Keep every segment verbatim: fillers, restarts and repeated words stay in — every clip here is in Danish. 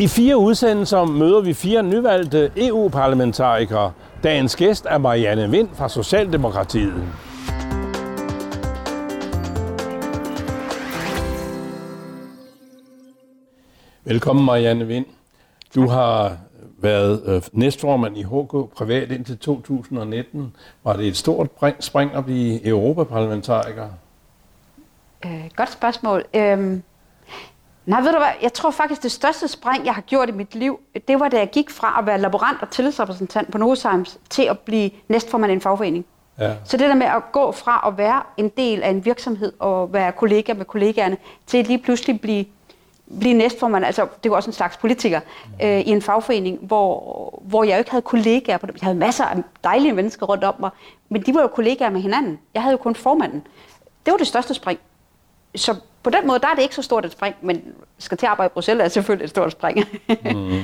I fire udsendelser møder vi fire nyvalgte E U-parlamentarikere. Dagens gæst er Marianne Wind fra Socialdemokratiet. Velkommen, Marianne Wind. Du har været næstformand i H K Privat indtil to tusind og nitten. Var det et stort spring at blive europaparlamentariker? Øh, godt spørgsmål. Øhm, nej, ved du hvad? Jeg tror faktisk, det største spring, jeg har gjort i mit liv, det var, da jeg gik fra at være laborant og tillidsrepræsentant på Nozheims til at blive næstformand i en fagforening. Ja. Så det der med at gå fra at være en del af en virksomhed og være kollega med kollegaerne, til lige pludselig blive blive næstformand, altså det var også en slags politiker, øh, i en fagforening, hvor, hvor jeg jo ikke havde kollegaer på dem. Jeg havde masser af dejlige mennesker rundt om mig, men de var jo kollegaer med hinanden. Jeg havde jo kun formanden. Det var det største spring. Så på den måde, der er det ikke så stort et spring, men skal til at arbejde i Bruxelles er selvfølgelig et stort spring. mm.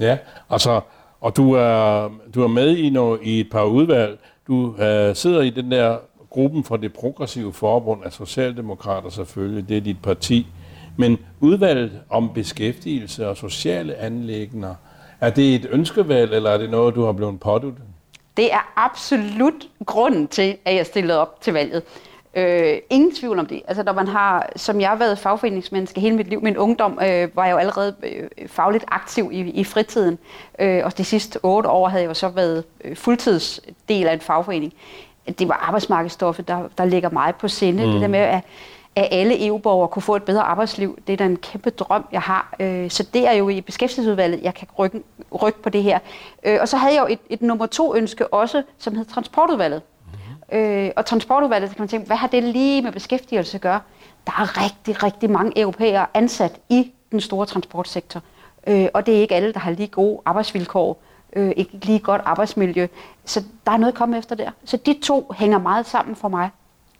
Ja, altså, og du er, du er med i, noget, i et par udvalg. Du øh, sidder i den der gruppen for det progressive forbund af socialdemokrater selvfølgelig, det er dit parti. Men udvalget om beskæftigelse og sociale anliggender, er det et ønskevalg, eller er det noget, du har blevet påduttet? Det er absolut grunden til, at jeg stillede op til valget. Øh, ingen tvivl om det. Altså, når man har, som jeg har været fagforeningsmenneske hele mit liv, min ungdom, øh, var jeg jo allerede øh, fagligt aktiv i, i fritiden. Øh, og de sidste otte år havde jeg jo så været øh, fuldtidsdel af en fagforening. Det var arbejdsmarkedsstoffet, der, der ligger meget på sinde. Mm. Det der med, at at alle E U-borgere kunne få et bedre arbejdsliv. Det er da en kæmpe drøm, jeg har. Så det er jo i beskæftigelsesudvalget, jeg kan rykke, rykke på det her. Og så havde jeg jo et, et nummer to ønske også, som hed transportudvalget. Ja. Og transportudvalget, så kan man tænke, hvad har det lige med beskæftigelse at gøre? Der er rigtig, rigtig mange europæere ansat i den store transportsektor. Og det er ikke alle, der har lige gode arbejdsvilkår, ikke lige godt arbejdsmiljø. Så der er noget at komme efter der. Så de to hænger meget sammen for mig.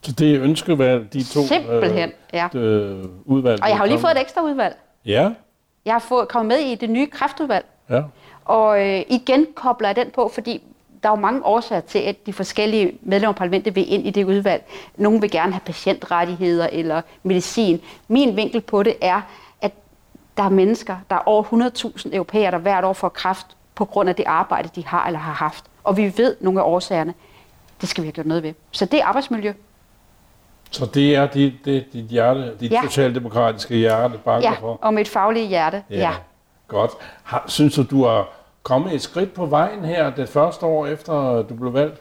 Så det er ønskevalg, de to Simpelthen, øh, ja. øh, udvalg. Og jeg har jo lige fået et ekstra udvalg. Ja. Jeg har fået, kommet med i det nye kræftudvalg. Ja. Og øh, igen kobler jeg den på, fordi der er jo mange årsager til, at de forskellige medlemmer af parlamentet vil ind i det udvalg. Nogle vil gerne have patientrettigheder eller medicin. Min vinkel på det er, at der er mennesker, der er over hundrede tusind europæere, der hvert år får kræft på grund af det arbejde, de har eller har haft. Og vi ved nogle af årsagerne. Det skal vi have gjort noget ved. Så det er arbejdsmiljø. Så det er dit, dit, dit hjerte, dit ja. socialdemokratiske hjerte, banker ja, for? Ja, og mit faglige hjerte, ja. ja. Godt. Har, synes du, du har kommet et skridt på vejen her det første år efter, du blev valgt?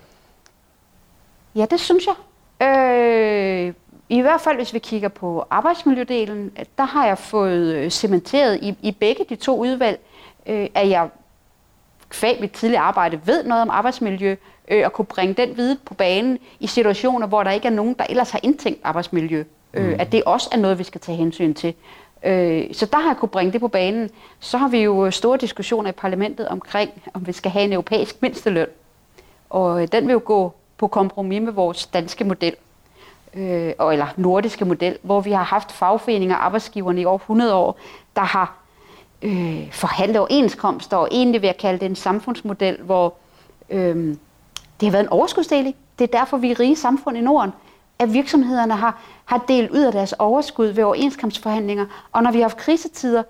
Ja, det synes jeg. Øh, I hvert fald, hvis vi kigger på arbejdsmiljødelen, der har jeg fået cementeret i, i begge de to udvalg, øh, at jeg kvæg mit tidligere arbejde ved noget om arbejdsmiljø, øh, og kunne bringe den viden på banen i situationer, hvor der ikke er nogen, der ellers har indtænkt arbejdsmiljø. Øh, mm. At det også er noget, vi skal tage hensyn til. Øh, så der har jeg kunne bringe det på banen. Så har vi jo store diskussioner i parlamentet omkring, om vi skal have en europæisk mindsteløn. Og øh, den vil jo gå på kompromis med vores danske model, øh, eller nordiske model, hvor vi har haft fagforeninger og arbejdsgiverne i over hundrede år, der har Øh, forhandle overenskomster, og egentlig vil jeg kalde det en samfundsmodel, hvor øh, det har været en overskudsdeling. Det er derfor, vi er rige samfund i Norden, at virksomhederne har, har delt ud af deres overskud ved overenskomstforhandlinger, og når vi har haft krisetider,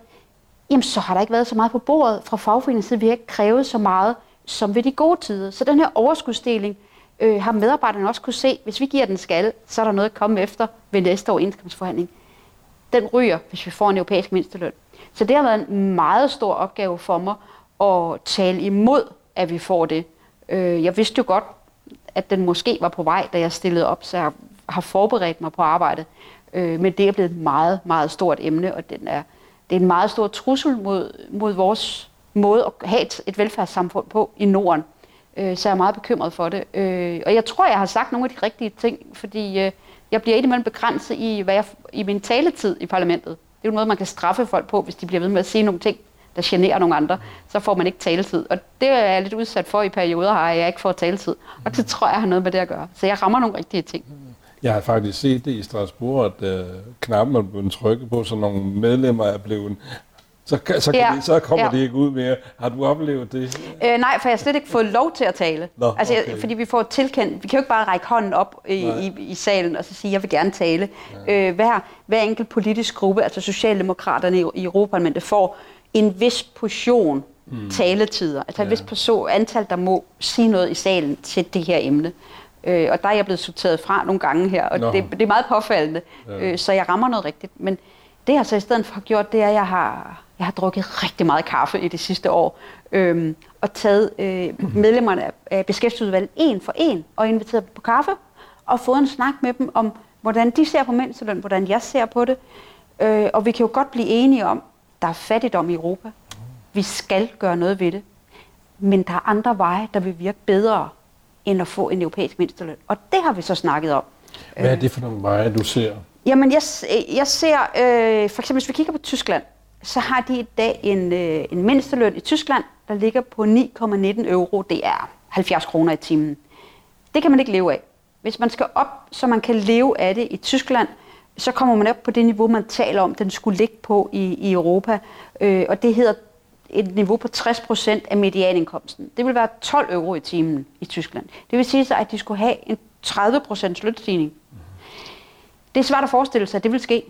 jamen, så har der ikke været så meget på bordet fra fagforeningens side. Vi har ikke krævet så meget som ved de gode tider. Så den her overskudsdeling øh, har medarbejderne også kunne se, hvis vi giver den skalle, så er der noget at komme efter ved næste overenskomstforhandling. Den ryger, hvis vi får en europæisk mindsteløn. Så det har været en meget stor opgave for mig at tale imod, at vi får det. Jeg vidste jo godt, at den måske var på vej, da jeg stillede op, så jeg har forberedt mig på arbejdet. Men det er blevet et meget, meget stort emne, og den er, det er en meget stor trussel mod, mod vores måde at have et, et velfærdssamfund på i Norden. Så jeg er meget bekymret for det. Og jeg tror, jeg har sagt nogle af de rigtige ting, fordi jeg bliver indimellem begrænset i, hvad jeg, i min taletid i parlamentet. Det er jo noget, man kan straffe folk på, hvis de bliver ved med at sige nogle ting, der generer nogle andre. Så får man ikke taletid. Og det er jeg lidt udsat for i perioder, har jeg ikke får taletid. Og det tror jeg, jeg har noget med det at gøre. Så jeg rammer nogle rigtige ting. Jeg har faktisk set det i Strasbourg, at øh, knappen er blevet trykket på, så nogle medlemmer er blevet... Så, så, ja, de, så kommer ja. det ikke ud mere. Har du oplevet det? Øh, nej, for jeg har slet ikke fået lov til at tale. Nå, altså, okay. Fordi vi får tilkendt, vi kan jo ikke bare række hånden op i, i, i salen og så sige, jeg vil gerne tale. Øh, hver, hver enkelt politisk gruppe, altså Socialdemokraterne i, i Europa, men det får en vis portion mm. taletider, altså ja. en vis person, antal, der må sige noget i salen til det her emne. Øh, og der er jeg blevet sorteret fra nogle gange her, og det, det er meget påfaldende, ja. øh, så jeg rammer noget rigtigt. Men det jeg så i stedet for har gjort, det er, at jeg har, jeg har drukket rigtig meget kaffe i det sidste år, øh, og taget øh, medlemmerne af, af beskæftigelsesudvalget en for en, og inviteret dem på kaffe, og fået en snak med dem om, hvordan de ser på mindsteløn, hvordan jeg ser på det. Øh, og vi kan jo godt blive enige om, der er fattigdom i Europa. Vi skal gøre noget ved det. Men der er andre veje, der vil virke bedre, end at få en europæisk mindsteløn. Og det har vi så snakket om. Hvad er det for nogle veje, du ser? Jamen, jeg, jeg ser, øh, for eksempel hvis vi kigger på Tyskland, så har de i dag en, øh, en mindsteløn i Tyskland, der ligger på ni komma nitten euro. Det er halvfjerds kroner i timen. Det kan man ikke leve af. Hvis man skal op, så man kan leve af det i Tyskland, så kommer man op på det niveau, man taler om, den skulle ligge på i, i Europa. Øh, og det hedder et niveau på tres procent af medianindkomsten. Det vil være tolv euro i timen i Tyskland. Det vil sige sig, at de skulle have en tredive procent lønstigning. Det er svært at forestille sig, at det vil ske.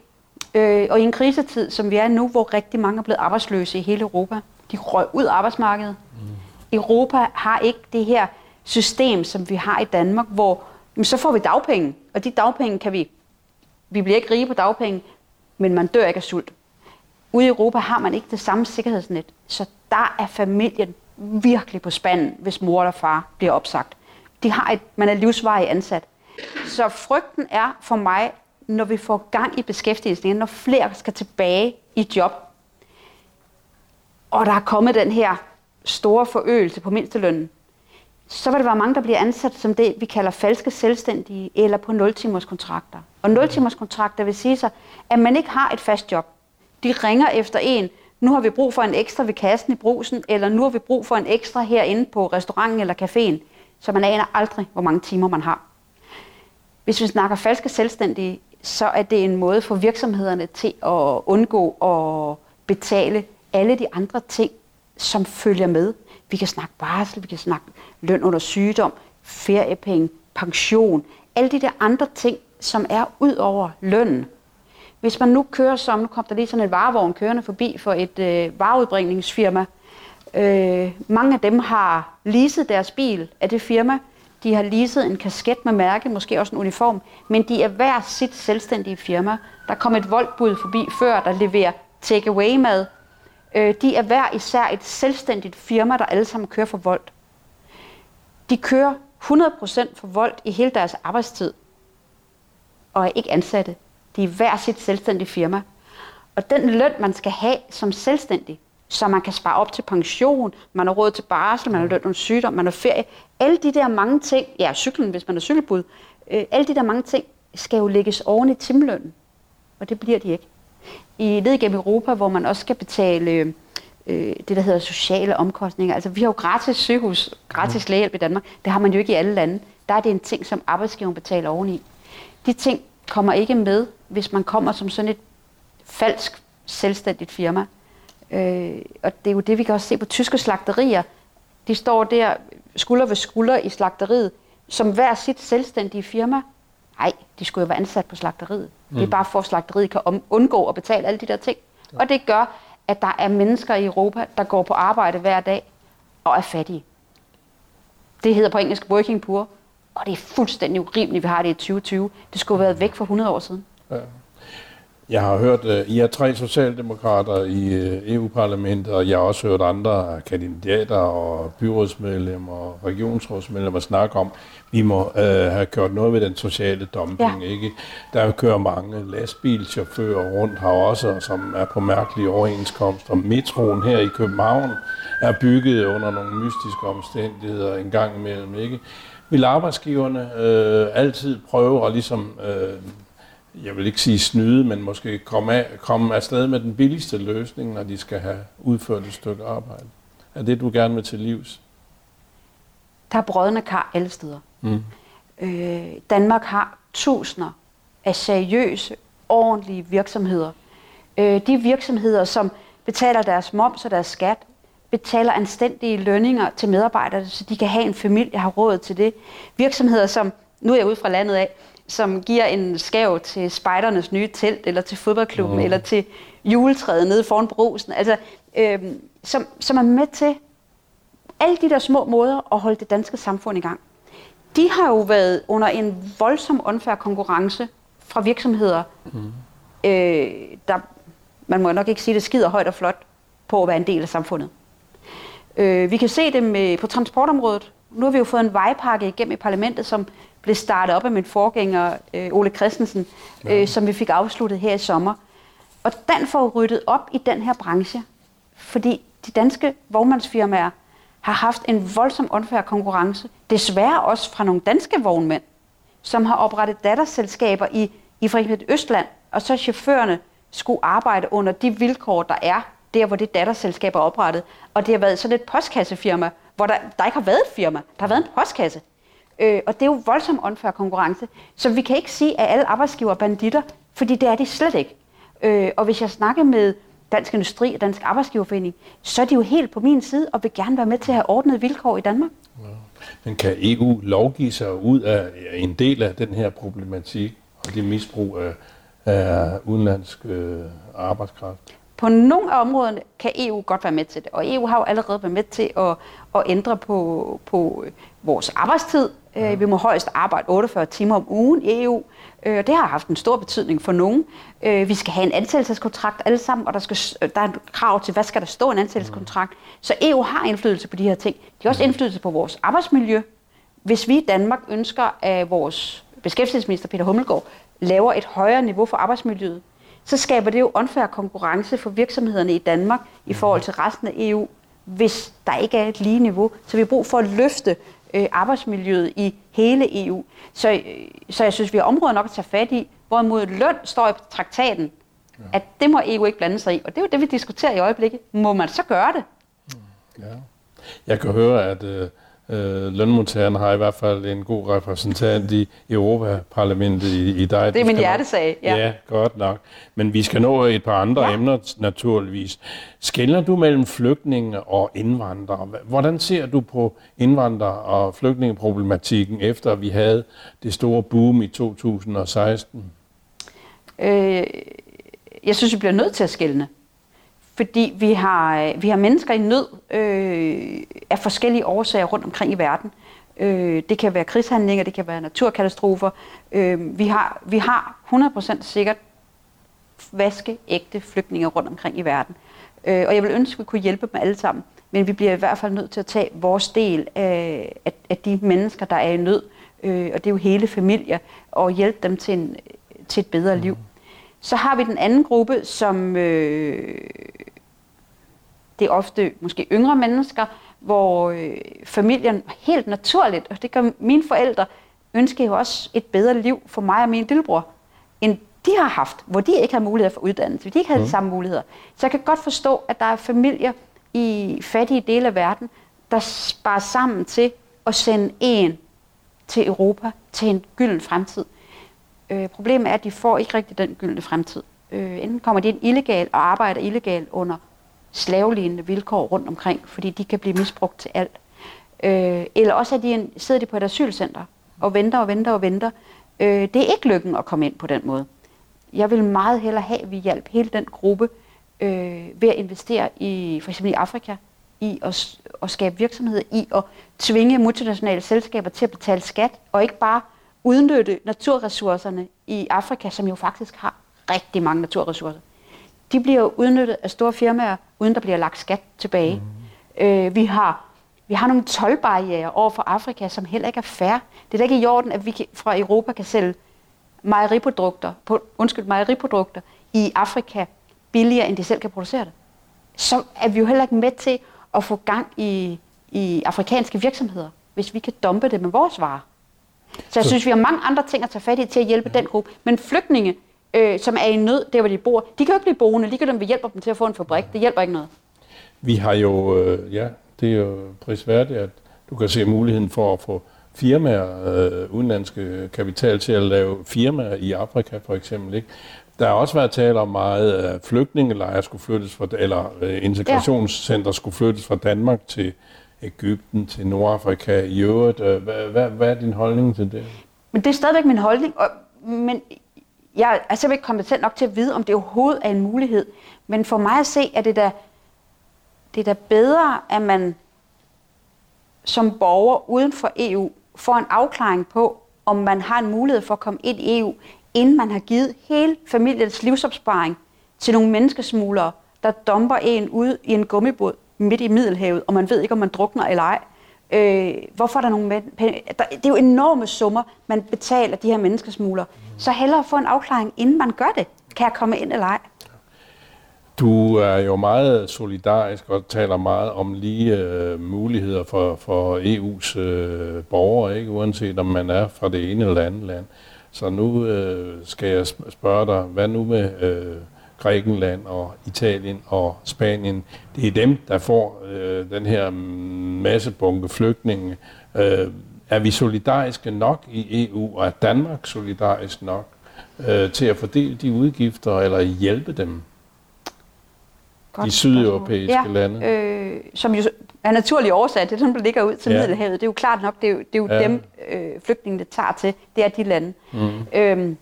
Øh, og i en krisetid, som vi er nu, hvor rigtig mange er blevet arbejdsløse i hele Europa, de røg ud af arbejdsmarkedet. Mm. Europa har ikke det her system, som vi har i Danmark, hvor jamen, så får vi dagpenge, og de dagpenge kan vi... Vi bliver ikke rige på dagpenge, men man dør ikke af sult. Ude i Europa har man ikke det samme sikkerhedsnet, så der er familien virkelig på spanden, hvis mor eller far bliver opsagt. De har et, man er livsvarig ansat. Så frygten er for mig, når vi får gang i beskæftigelsen, når flere skal tilbage i job, og der er kommet den her store forøgelse på mindstelønnen, så vil der være mange, der bliver ansat som det, vi kalder falske selvstændige, eller på nul-timerskontrakter. Og nul-timerskontrakter vil sige sig, at man ikke har et fast job. De ringer efter en, nu har vi brug for en ekstra ved kassen i brusen, eller nu har vi brug for en ekstra herinde på restauranten eller caféen, så man aner aldrig, hvor mange timer man har. Hvis vi snakker falske selvstændige, så er det en måde for virksomhederne til at undgå at betale alle de andre ting, som følger med. Vi kan snakke barsel, vi kan snakke løn under sygdom, feriepenge, pension, alle de der andre ting, som er ud over lønnen. Hvis man nu kører som, nu kom der lige sådan et varevogn kørende forbi for et øh, vareudbringningsfirma. Øh, mange af dem har leaset deres bil af det firma. De har leaset en kasket med mærke, måske også en uniform, men de er hver sit selvstændige firma. Der kom et voldbud forbi før, der leverer take-away-mad. De er hver især et selvstændigt firma, der alle sammen kører for Volt. De kører hundrede procent for Volt i hele deres arbejdstid og er ikke ansatte. De er hver sit selvstændigt firma. Og den løn, man skal have som selvstændig, så man kan spare op til pension, man har råd til barsel, man har løn under sygdom, man har ferie. Alle de der mange ting, ja cyklen, hvis man har cykelbud, alle de der mange ting skal jo lægges oven i timelønnen, og det bliver de ikke. I ned igennem Europa, hvor man også skal betale øh, det, der hedder sociale omkostninger. Altså, vi har jo gratis sygehus, gratis lægehjælp i Danmark. Det har man jo ikke i alle lande. Der er det en ting, som arbejdsgiveren betaler oveni. De ting kommer ikke med, hvis man kommer som sådan et falsk selvstændigt firma. Øh, og det er jo det, vi kan også se på tyske slagterier. De står der skulder ved skulder i slagteriet, som hver sit selvstændige firma. Nej, de skulle jo være ansat på slagteriet. Det er bare for, at slagteriet kan undgå at betale alle de der ting. Og det gør, at der er mennesker i Europa, der går på arbejde hver dag og er fattige. Det hedder på engelsk working poor, og det er fuldstændig urimeligt, vi har det i tyve tyve. Det skulle have været væk for hundrede år siden. Ja. Jeg har hørt, I er tre socialdemokrater i E U-parlamentet, og jeg har også hørt andre kandidater og byrådsmedlemmer og regionsrådsmedlemmer snakke om, vi må øh, have gjort noget ved den sociale dumping, ja. Ikke? Der kører mange lastbilchauffører rundt her også, som er på mærkelige overenskomster. Metroen her i København er bygget under nogle mystiske omstændigheder en gang imellem, ikke? Vil arbejdsgiverne øh, altid prøve at ligesom... Øh, jeg vil ikke sige snyde, men måske komme, af, komme afsted med den billigste løsning, når de skal have udført et stykke arbejde. Er det, du gerne vil til livs? Der er brodne kar alle steder. Mm. Øh, Danmark har tusinder af seriøse, ordentlige virksomheder. Øh, de virksomheder, som betaler deres moms og deres skat, betaler anstændige lønninger til medarbejdere, så de kan have en familie, der har råd til det. Virksomheder, som, nu er jeg ude fra landet af, som giver en skæv til spejdernes nye telt, eller til fodboldklubben, mm. eller til juletræet nede foran brusen. Altså, øh, som, som er med til alle de der små måder at holde det danske samfund i gang. De har jo været under en voldsom unfair konkurrence fra virksomheder, mm. øh, der, man må nok ikke sige det, skider højt og flot på at være en del af samfundet. Øh, vi kan se det med, på transportområdet. Nu har vi jo fået en vejpakke igennem i parlamentet, som blev startet op af min forgænger, øh, Ole Christensen, ja. øh, som vi fik afsluttet her i sommer. Og den får ryddet op i den her branche, fordi de danske vognmandsfirmaer har haft en voldsom unfair konkurrence, desværre også fra nogle danske vognmænd, som har oprettet datterselskaber i, i for eksempel Østland, og så chaufførerne skulle arbejde under de vilkår, der er der, hvor det datterselskab er oprettet. Og det har været sådan et postkassefirma, hvor der, der ikke har været et firma, der har været en postkasse. Øh, og det er jo voldsom unfair konkurrence, så vi kan ikke sige, at alle arbejdsgiver er banditter, fordi det er de slet ikke. Øh, og hvis jeg snakker med Dansk Industri og Dansk Arbejdsgiverforening, så er de jo helt på min side og vil gerne være med til at have ordnet vilkår i Danmark. Ja. Men kan E U lovgive sig ud af en del af den her problematik og det misbrug af, af udenlandsk øh, arbejdskraft? På nogle af områderne kan E U godt være med til det, og E U har jo allerede været med til at, at ændre på, på vores arbejdstid. Ja. Vi må højst arbejde otteogfyrre timer om ugen i E U, og det har haft en stor betydning for nogen. Vi skal have en ansættelseskontrakt alle sammen, og der, skal, der er et krav til, hvad skal der stå i en ansættelseskontrakt. Så E U har indflydelse på de her ting. De har også indflydelse på vores arbejdsmiljø. Hvis vi i Danmark ønsker, at vores beskæftigelsesminister Peter Hummelgaard laver et højere niveau for arbejdsmiljøet, så skaber det jo unfair konkurrence for virksomhederne i Danmark i forhold til resten af E U, hvis der ikke er et lige niveau. Så vi har brug for at løfte øh, arbejdsmiljøet i hele E U. Så, øh, så jeg synes, vi har områder nok at tage fat i, hvorimod løn står i traktaten, ja. At det må E U ikke blande sig i. Og det er jo det, vi diskuterer i øjeblikket. Må man så gøre det? Ja. Jeg kan høre, at øh, øh, lønmodtagerne har i hvert fald en god repræsentant i Europaparlamentet i, i dig. Det er min hjertesag. Ja. Ja, godt nok. Men vi skal nå et par andre ja. emner naturligvis. Skelner du mellem flygtninge og indvandrere? Hvordan ser du på indvandrere og flygtningeproblematikken, efter vi havde det store boom i to tusind og seksten? Øh, jeg synes, vi bliver nødt til at skelne. Fordi vi har, vi har mennesker i nød øh, af forskellige årsager rundt omkring i verden. Øh, det kan være krigshandlinger, det kan være naturkatastrofer. Øh, vi har, vi har hundrede procent sikkert vaskeægte flygtninge rundt omkring i verden. Øh, og jeg vil ønske, at vi kunne hjælpe dem alle sammen. Men vi bliver i hvert fald nødt til at tage vores del af, af, af de mennesker, der er i nød. Øh, og det er jo hele familier. Og hjælpe dem til, en, til et bedre liv. Så har vi den anden gruppe, som øh, det er ofte måske yngre mennesker, hvor øh, familien helt naturligt, og det gør mine forældre, ønsker jo også et bedre liv for mig og min lillebror, end de har haft, hvor de ikke har muligheder for uddannelse, hvor de ikke havde mm. de samme muligheder. Så jeg kan godt forstå, at der er familier i fattige dele af verden, der sparer sammen til at sende en til Europa til en gylden fremtid. Øh, problemet er, at de får ikke rigtig den gyldne fremtid. Øh, enten kommer de ind illegalt og arbejder illegalt under slavelignende vilkår rundt omkring, fordi de kan blive misbrugt til alt. Øh, eller også er de en, sidder de på et asylcenter og venter og venter og venter. Øh, det er ikke lykken at komme ind på den måde. Jeg vil meget hellere have, at vi hjalp hele den gruppe øh, ved at investere i for eksempel i Afrika, i at, at skabe virksomheder, i at tvinge multinationale selskaber til at betale skat, og ikke bare udnytte naturressourcerne i Afrika, som jo faktisk har rigtig mange naturressourcer. De bliver jo udnyttet af store firmaer, uden der bliver lagt skat tilbage. Mm. Øh, vi har, vi har nogle toldbarrierer over for Afrika, som heller ikke er fair. Det er da ikke i orden, at vi kan, fra Europa kan sælge mejeriprodukter, på, undskyld, mejeriprodukter i Afrika billigere, end de selv kan producere det. Så er vi jo heller ikke med til at få gang i, i afrikanske virksomheder, hvis vi kan dumpe det med vores varer. Så jeg synes, vi har mange andre ting at tage fat i til at hjælpe ja. Den gruppe. Men flygtninge, øh, som er i nød, der hvor de bor, de kan jo ikke blive boende, ligegyldigt om vi hjælper dem til at få en fabrik. Det hjælper ikke noget. Vi har jo, øh, ja, det er jo prisværdigt, at du kan se muligheden for at få firmaer, øh, udenlandske kapital til at lave firmaer i Afrika for eksempel, ikke? Der har også været tale om meget, at flygtningelejre skulle flyttes fra, eller øh, integrationscenter ja. skulle flyttes fra Danmark til Egypten, til Nordafrika i øvrigt. Hvad, hvad, hvad er din holdning til det? Men det er stadigvæk min holdning, og, men jeg er simpelthen ikke kompetent nok til at vide, om det overhovedet er en mulighed. Men for mig at se, er det da det er da bedre, at man som borger uden for E U får en afklaring på, om man har en mulighed for at komme ind i E U, inden man har givet hele familiens livsopsparing til nogle menneskesmuglere, der dumper en ud i en gummibåd midt i Middelhavet, og man ved ikke, om man drukner eller ej. Øh, hvorfor er der nogle penge? Det er jo enorme summer, man betaler de her menneskesmuglere. Så hellere få en afklaring, inden man gør det. Kan jeg komme ind eller ej? Du er jo meget solidarisk og taler meget om lige øh, muligheder for, for E U's øh, borgere, ikke? Uanset om man er fra det ene eller andet land. Så nu øh, skal jeg spørge dig, hvad nu med øh, Grækenland og Italien og Spanien? Det er dem, der får øh, den her masse bunke flygtninge. Øh, er vi solidariske nok i E U, og er Danmark solidarisk nok øh, til at fordele de udgifter eller hjælpe dem? De sydeuropæiske ja, lande. Øh, som jo er naturlig årsag, det er dem, der ligger ud til ja. Middelhavet. Det er jo klart nok, det er jo, det er jo ja. dem, øh, flygtningene tager til. Det er de lande. Mm. Øh,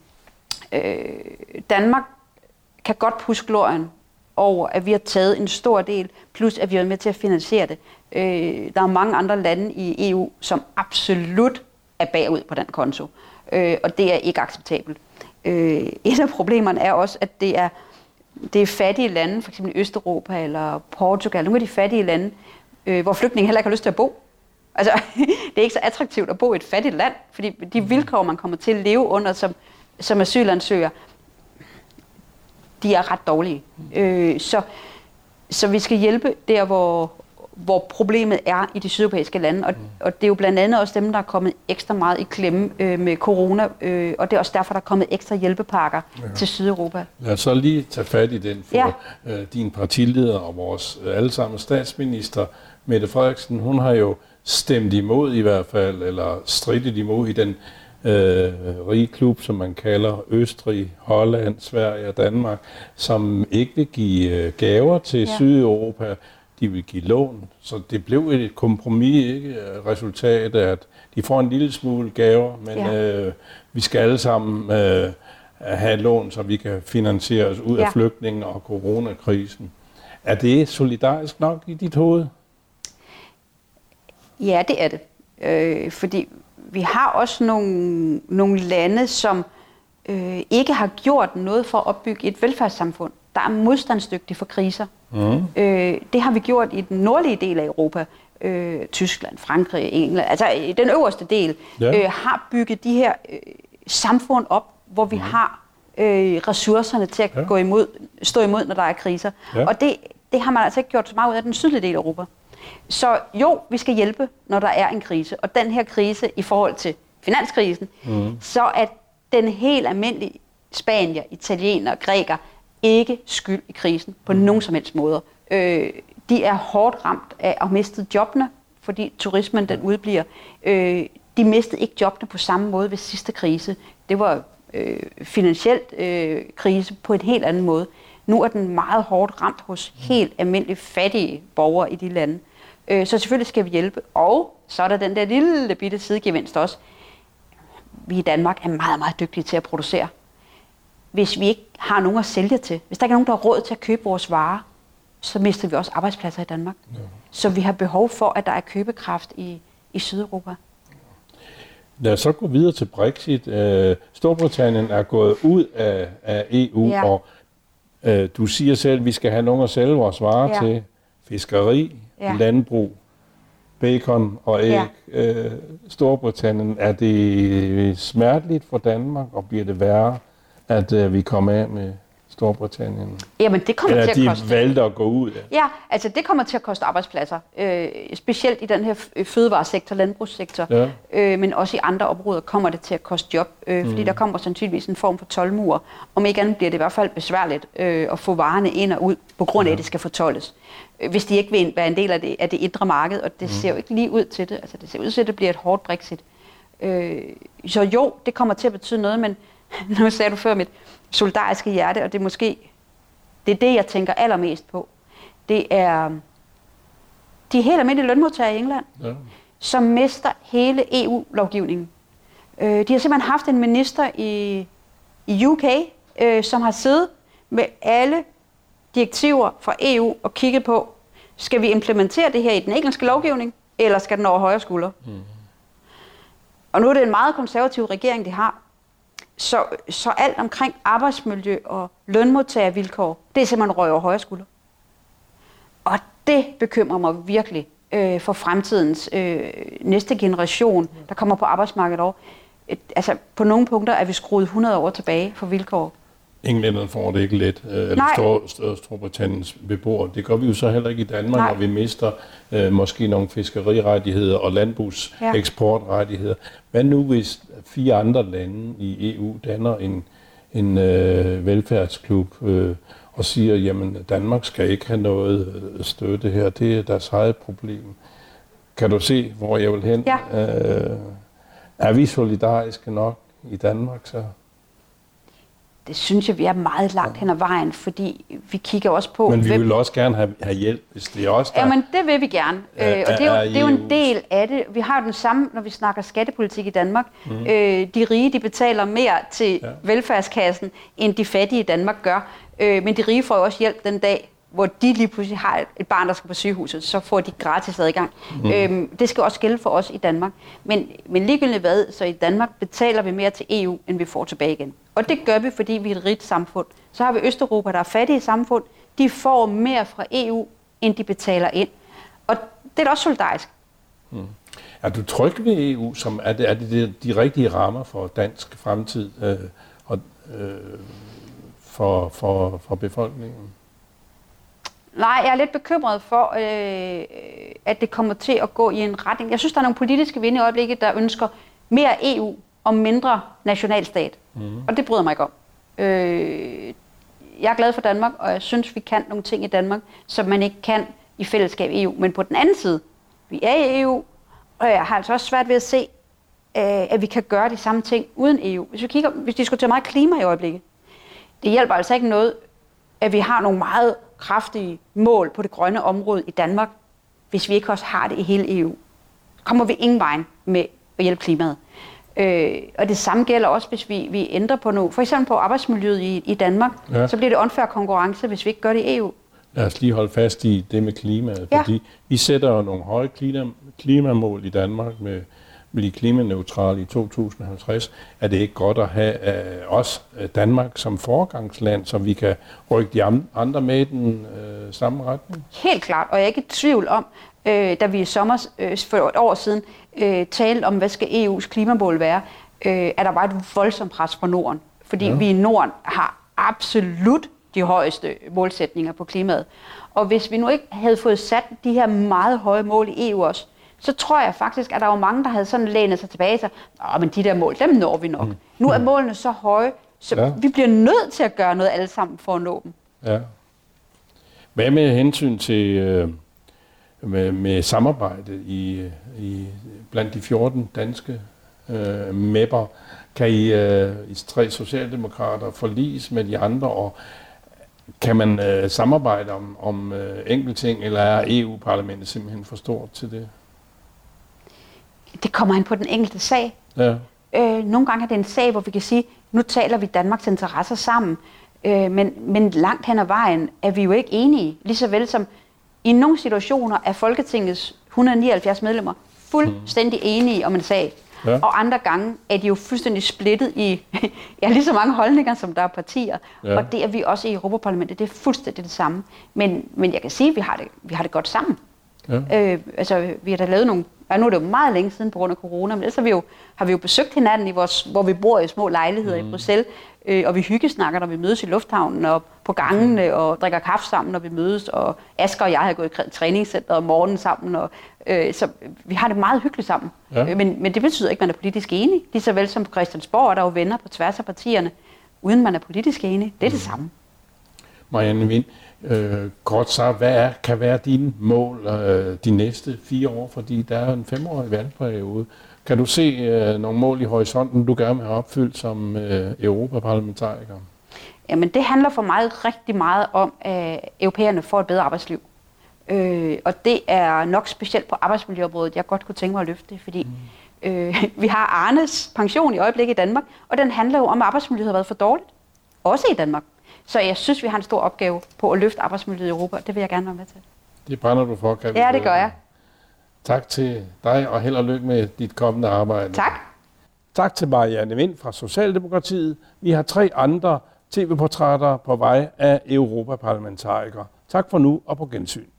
øh, Danmark kan godt puske glorien over, at vi har taget en stor del, plus at vi er med til at finansiere det. Øh, der er mange andre lande i E U, som absolut er bagud på den konto. Øh, og det er ikke acceptabelt. Øh, et af problemerne er også, at det er Det er fattige lande, f.eks. i Østeuropa eller Portugal, nogle af de fattige lande, øh, hvor flygtninge heller ikke har lyst til at bo. Altså, det er ikke så attraktivt at bo i et fattigt land, fordi de vilkår, man kommer til at leve under som, som asylansøger, de er ret dårlige. Øh, så, så vi skal hjælpe der, hvor, hvor problemet er i de sydeuropæiske lande, og, og det er jo blandt andet også dem, der er kommet ekstra meget i klemme øh, med corona, øh, og det er også derfor, der er kommet ekstra hjælpepakker ja. til Sydeuropa. Lad os så lige tage fat i den, for ja. øh, din partileder og vores øh, allesammen statsminister, Mette Frederiksen, hun har jo stemt imod i hvert fald, eller strittet imod i den øh, rige klub, som man kalder Østrig, Holland, Sverige og Danmark, som ikke vil give øh, gaver til ja. Sydeuropa. De vil give lån, så det blev et kompromis, ikke? Resultatet er, at de får en lille smule gaver, men ja. øh, vi skal alle sammen øh, have lån, så vi kan finansiere os ud ja. af flygtningen og coronakrisen. Er det solidarisk nok i dit hoved? Ja, det er det. Øh, fordi vi har også nogle, nogle lande, som øh, ikke har gjort noget for at opbygge et velfærdssamfund, der er modstandsdygtige for kriser. Mm. Øh, det har vi gjort i den nordlige del af Europa, øh, Tyskland, Frankrig, England, altså i den øverste del, yeah. øh, har bygget de her øh, samfund op, hvor vi mm. har øh, ressourcerne til at yeah. gå imod, stå imod, når der er kriser. Yeah. Og det, det har man altså ikke gjort så meget ud af den sydlige del af Europa. Så jo, vi skal hjælpe, når der er en krise. Og den her krise i forhold til finanskrisen, mm. så er den helt almindelige spanier, italiener, græker, ikke skyld i krisen på nogen som helst måder. Øh, de er hårdt ramt af at miste jobbene, fordi turismen den udbliver. Øh, de mistede ikke jobbene på samme måde ved sidste krise. Det var øh, finansielt øh, krise på en helt anden måde. Nu er den meget hårdt ramt hos helt almindelige fattige borgere i de lande. Øh, så selvfølgelig skal vi hjælpe. Og så er der den der lille bitte sidegevinst også. Vi i Danmark er meget, meget dygtige til at producere. Hvis vi ikke har nogen at sælge til, hvis der ikke er nogen, der har råd til at købe vores varer, så mister vi også arbejdspladser i Danmark. Ja. Så vi har behov for, at der er købekraft i, i Sydeuropa. Lad os så gå videre til Brexit. Øh, Storbritannien er gået ud af, af E U, ja. og øh, du siger selv, at vi skal have nogen at sælge vores varer ja. til. Fiskeri, ja. landbrug, bacon og æg. Ja. Øh, Storbritannien, er det smerteligt for Danmark, og bliver det værre, at øh, vi kommer af med Storbritannien? Jamen, det kommer Eller, til at koste. de valgte at gå ud af. Ja, altså det kommer til at koste arbejdspladser. Øh, specielt i den her fødevaresektor, landbrugssektor, ja. øh, men også i andre områder kommer det til at koste job, øh, fordi mm. der kommer sandsynligvis en form for toldmur. Om ikke andet bliver det i hvert fald besværligt øh, at få varerne ind og ud, på grund af, ja. at det skal fortoldes. Hvis de ikke vil være en del af det, af det indre marked, og det mm. ser jo ikke lige ud til det. Altså det ser ud til, at det bliver et hårdt Brexit. Øh, så jo, det kommer til at betyde noget, men nu sagde du før mit solidariske hjerte, og det er måske det, er det jeg tænker allermest på. Det er de helt almindelige lønmodtagere i England, ja. som mister hele E U-lovgivningen. Øh, de har simpelthen haft en minister i, i U K, øh, som har siddet med alle direktiver fra E U og kigget på, Skal vi implementere det her i den engelske lovgivning, eller skal den over højre skulder? Mm. Og nu er det en meget konservativ regering, de har. Så, så alt omkring arbejdsmiljø og lønmodtagervilkår, det er simpelthen røg over højre skulder. Og det bekymrer mig virkelig øh, for fremtidens øh, næste generation, der kommer på arbejdsmarkedet over. Et, altså på nogle punkter er vi skruet hundrede år tilbage for vilkår. Englænderne får det ikke let, eller Stor, Storbritanniens beboere. Det gør vi jo så heller ikke i Danmark, Nej. Og vi mister øh, måske nogle fiskerirettigheder og landbrugseksportrettigheder. Hvad nu hvis fire andre lande i E U danner en, en øh, velfærdsklub øh, og siger, jamen Danmark skal ikke have noget støtte her, det er deres eget problem. Kan du se, hvor jeg vil hen? Ja. Øh, er vi solidariske nok i Danmark så? Det synes jeg, vi er meget langt hen ad vejen, fordi vi kigger også på... Men vi vil hvem... også gerne have, have hjælp, hvis det er os, der... Jamen, det vil vi gerne. Øh, og det er, jo, det er jo en del af det. Vi har jo den samme, når vi snakker skattepolitik i Danmark. Mm. Øh, de rige, de betaler mere til ja. velfærdskassen, end de fattige i Danmark gør. Øh, men de rige får jo også hjælp den dag, hvor de lige pludselig har et barn, der skal på sygehuset. Så får de gratis adgang. Mm. Øh, det skal også gælde for os i Danmark. Men, men ligegyldigt hvad, så i Danmark betaler vi mere til E U, end vi får tilbage igen. Og det gør vi, fordi vi er et rigt samfund. Så har vi Østeuropa, der er fattige samfund. De får mere fra E U, end de betaler ind. Og det er da også solidarisk. Mm. Er du tryg ved E U? Som, er det, er det de rigtige rammer for dansk fremtid øh, og øh, for, for, for befolkningen? Nej, jeg er lidt bekymret for, øh, at det kommer til at gå i en retning. Jeg synes, der er nogle politiske vinde i øjeblikket, der ønsker mere E U og mindre nationalstat. Mm. Og det bryder mig ikke om. Øh, jeg er glad for Danmark, og jeg synes, vi kan nogle ting i Danmark, som man ikke kan i fællesskab i E U. Men på den anden side, vi er i E U, og jeg har altså også svært ved at se, øh, at vi kan gøre de samme ting uden E U. Hvis vi kigger, vi diskuterer meget klima i øjeblikket. Det hjælper altså ikke noget, at vi har nogle meget kraftige mål på det grønne område i Danmark, hvis vi ikke også har det i hele E U. Kommer vi ingen vej med at hjælpe klimaet. Øh, og det samme gælder også, hvis vi, vi ændrer på noget. For eksempel på arbejdsmiljøet i, i Danmark, ja. Så bliver det unfair konkurrence, hvis vi ikke gør det i E U. Lad os lige holde fast i det med klimaet, ja. Fordi vi sætter jo nogle høje klima, klimamål i Danmark med at blive klimaneutrale i to tusind og halvtreds. Er det ikke godt at have uh, os, Danmark, som foregangsland, så vi kan rykke de andre med i den uh, samme retning? Helt klart, og jeg er ikke i tvivl om, Øh, da vi i sommer øh, for et år siden øh, talte om, hvad skal E U's klimamål være, øh, at der var et voldsomt pres fra Norden. Fordi ja. vi i Norden har absolut de højeste målsætninger på klimaet. Og hvis vi nu ikke havde fået sat de her meget høje mål i E U også, så tror jeg faktisk, at der var mange, der havde sådan lænet sig tilbage og sagde, åh, men de der mål, dem når vi nok. Mm. Nu er målene så høje, så ja. vi bliver nødt til at gøre noget alle sammen for at nå dem. Ja. Hvad med hensyn til... Øh Med, med samarbejde i, i, blandt de fjorten danske øh, mepper, kan I, øh, I tre socialdemokrater forliges med de andre, og kan man øh, samarbejde om, om øh, enkelting, eller er E U-parlamentet simpelthen for stort til det? Det kommer an på den enkelte sag. Ja. Øh, nogle gange er det en sag, hvor vi kan sige, nu taler vi Danmarks interesser sammen, øh, men, men langt hen ad vejen er vi jo ikke enige, lige så vel som i nogle situationer er Folketingets et hundrede og nioghalvfjerds medlemmer fuldstændig enige om en sag. Ja. Og andre gange er de jo fuldstændig splittet i ja, lige så mange holdninger, som der er partier. Ja. Og det er vi også i Europaparlamentet. Det er fuldstændig det samme. Men, men jeg kan sige, at vi har det, vi har det godt sammen. Ja. Øh, altså, vi har da lavet nogle... Ja, nu er det jo meget længe siden på grund af corona, men ellers har vi jo, har vi jo besøgt hinanden, i vores, hvor vi bor i små lejligheder mm. i Bruxelles. Øh, og vi hyggesnakker, når vi mødes i lufthavnen og på gangene og drikker kaffe sammen, når vi mødes. Og Asger og jeg har gået i træningscenter om morgenen sammen. Og, øh, så vi har det meget hyggeligt sammen. Ja. Øh, men, men det betyder ikke, at man er politisk enig. Lige så vel som på Christiansborg, der er jo venner på tværs af partierne, uden man er politisk enig. Det er det samme. Marianne Wind, øh, kort sagt, hvad er, kan være dine mål øh, de næste fire år? Fordi der er en femårig valgperiode. Kan du se øh, nogle mål i horisonten, du gerne vil have opfyldt som øh, europaparlamentariker? Jamen, det handler for mig rigtig meget om, at europæerne får et bedre arbejdsliv. Øh, og det er nok specielt på arbejdsmiljøområdet, jeg godt kunne tænke mig at løfte, fordi øh, vi har Arnes pension i øjeblikket i Danmark, og den handler jo om, at arbejdsmiljøet har været for dårligt. Også i Danmark. Så jeg synes, vi har en stor opgave på at løfte arbejdsmiljøet i Europa, og det vil jeg gerne være med til. Det brænder du for, kan Ja, det gør jeg. Tak til dig, og held og lykke med dit kommende arbejde. Tak. Tak til Marianne Wind fra Socialdemokratiet. Vi har tre andre tv-portrætter på vej af europaparlamentarikere. Tak for nu, og på gensyn.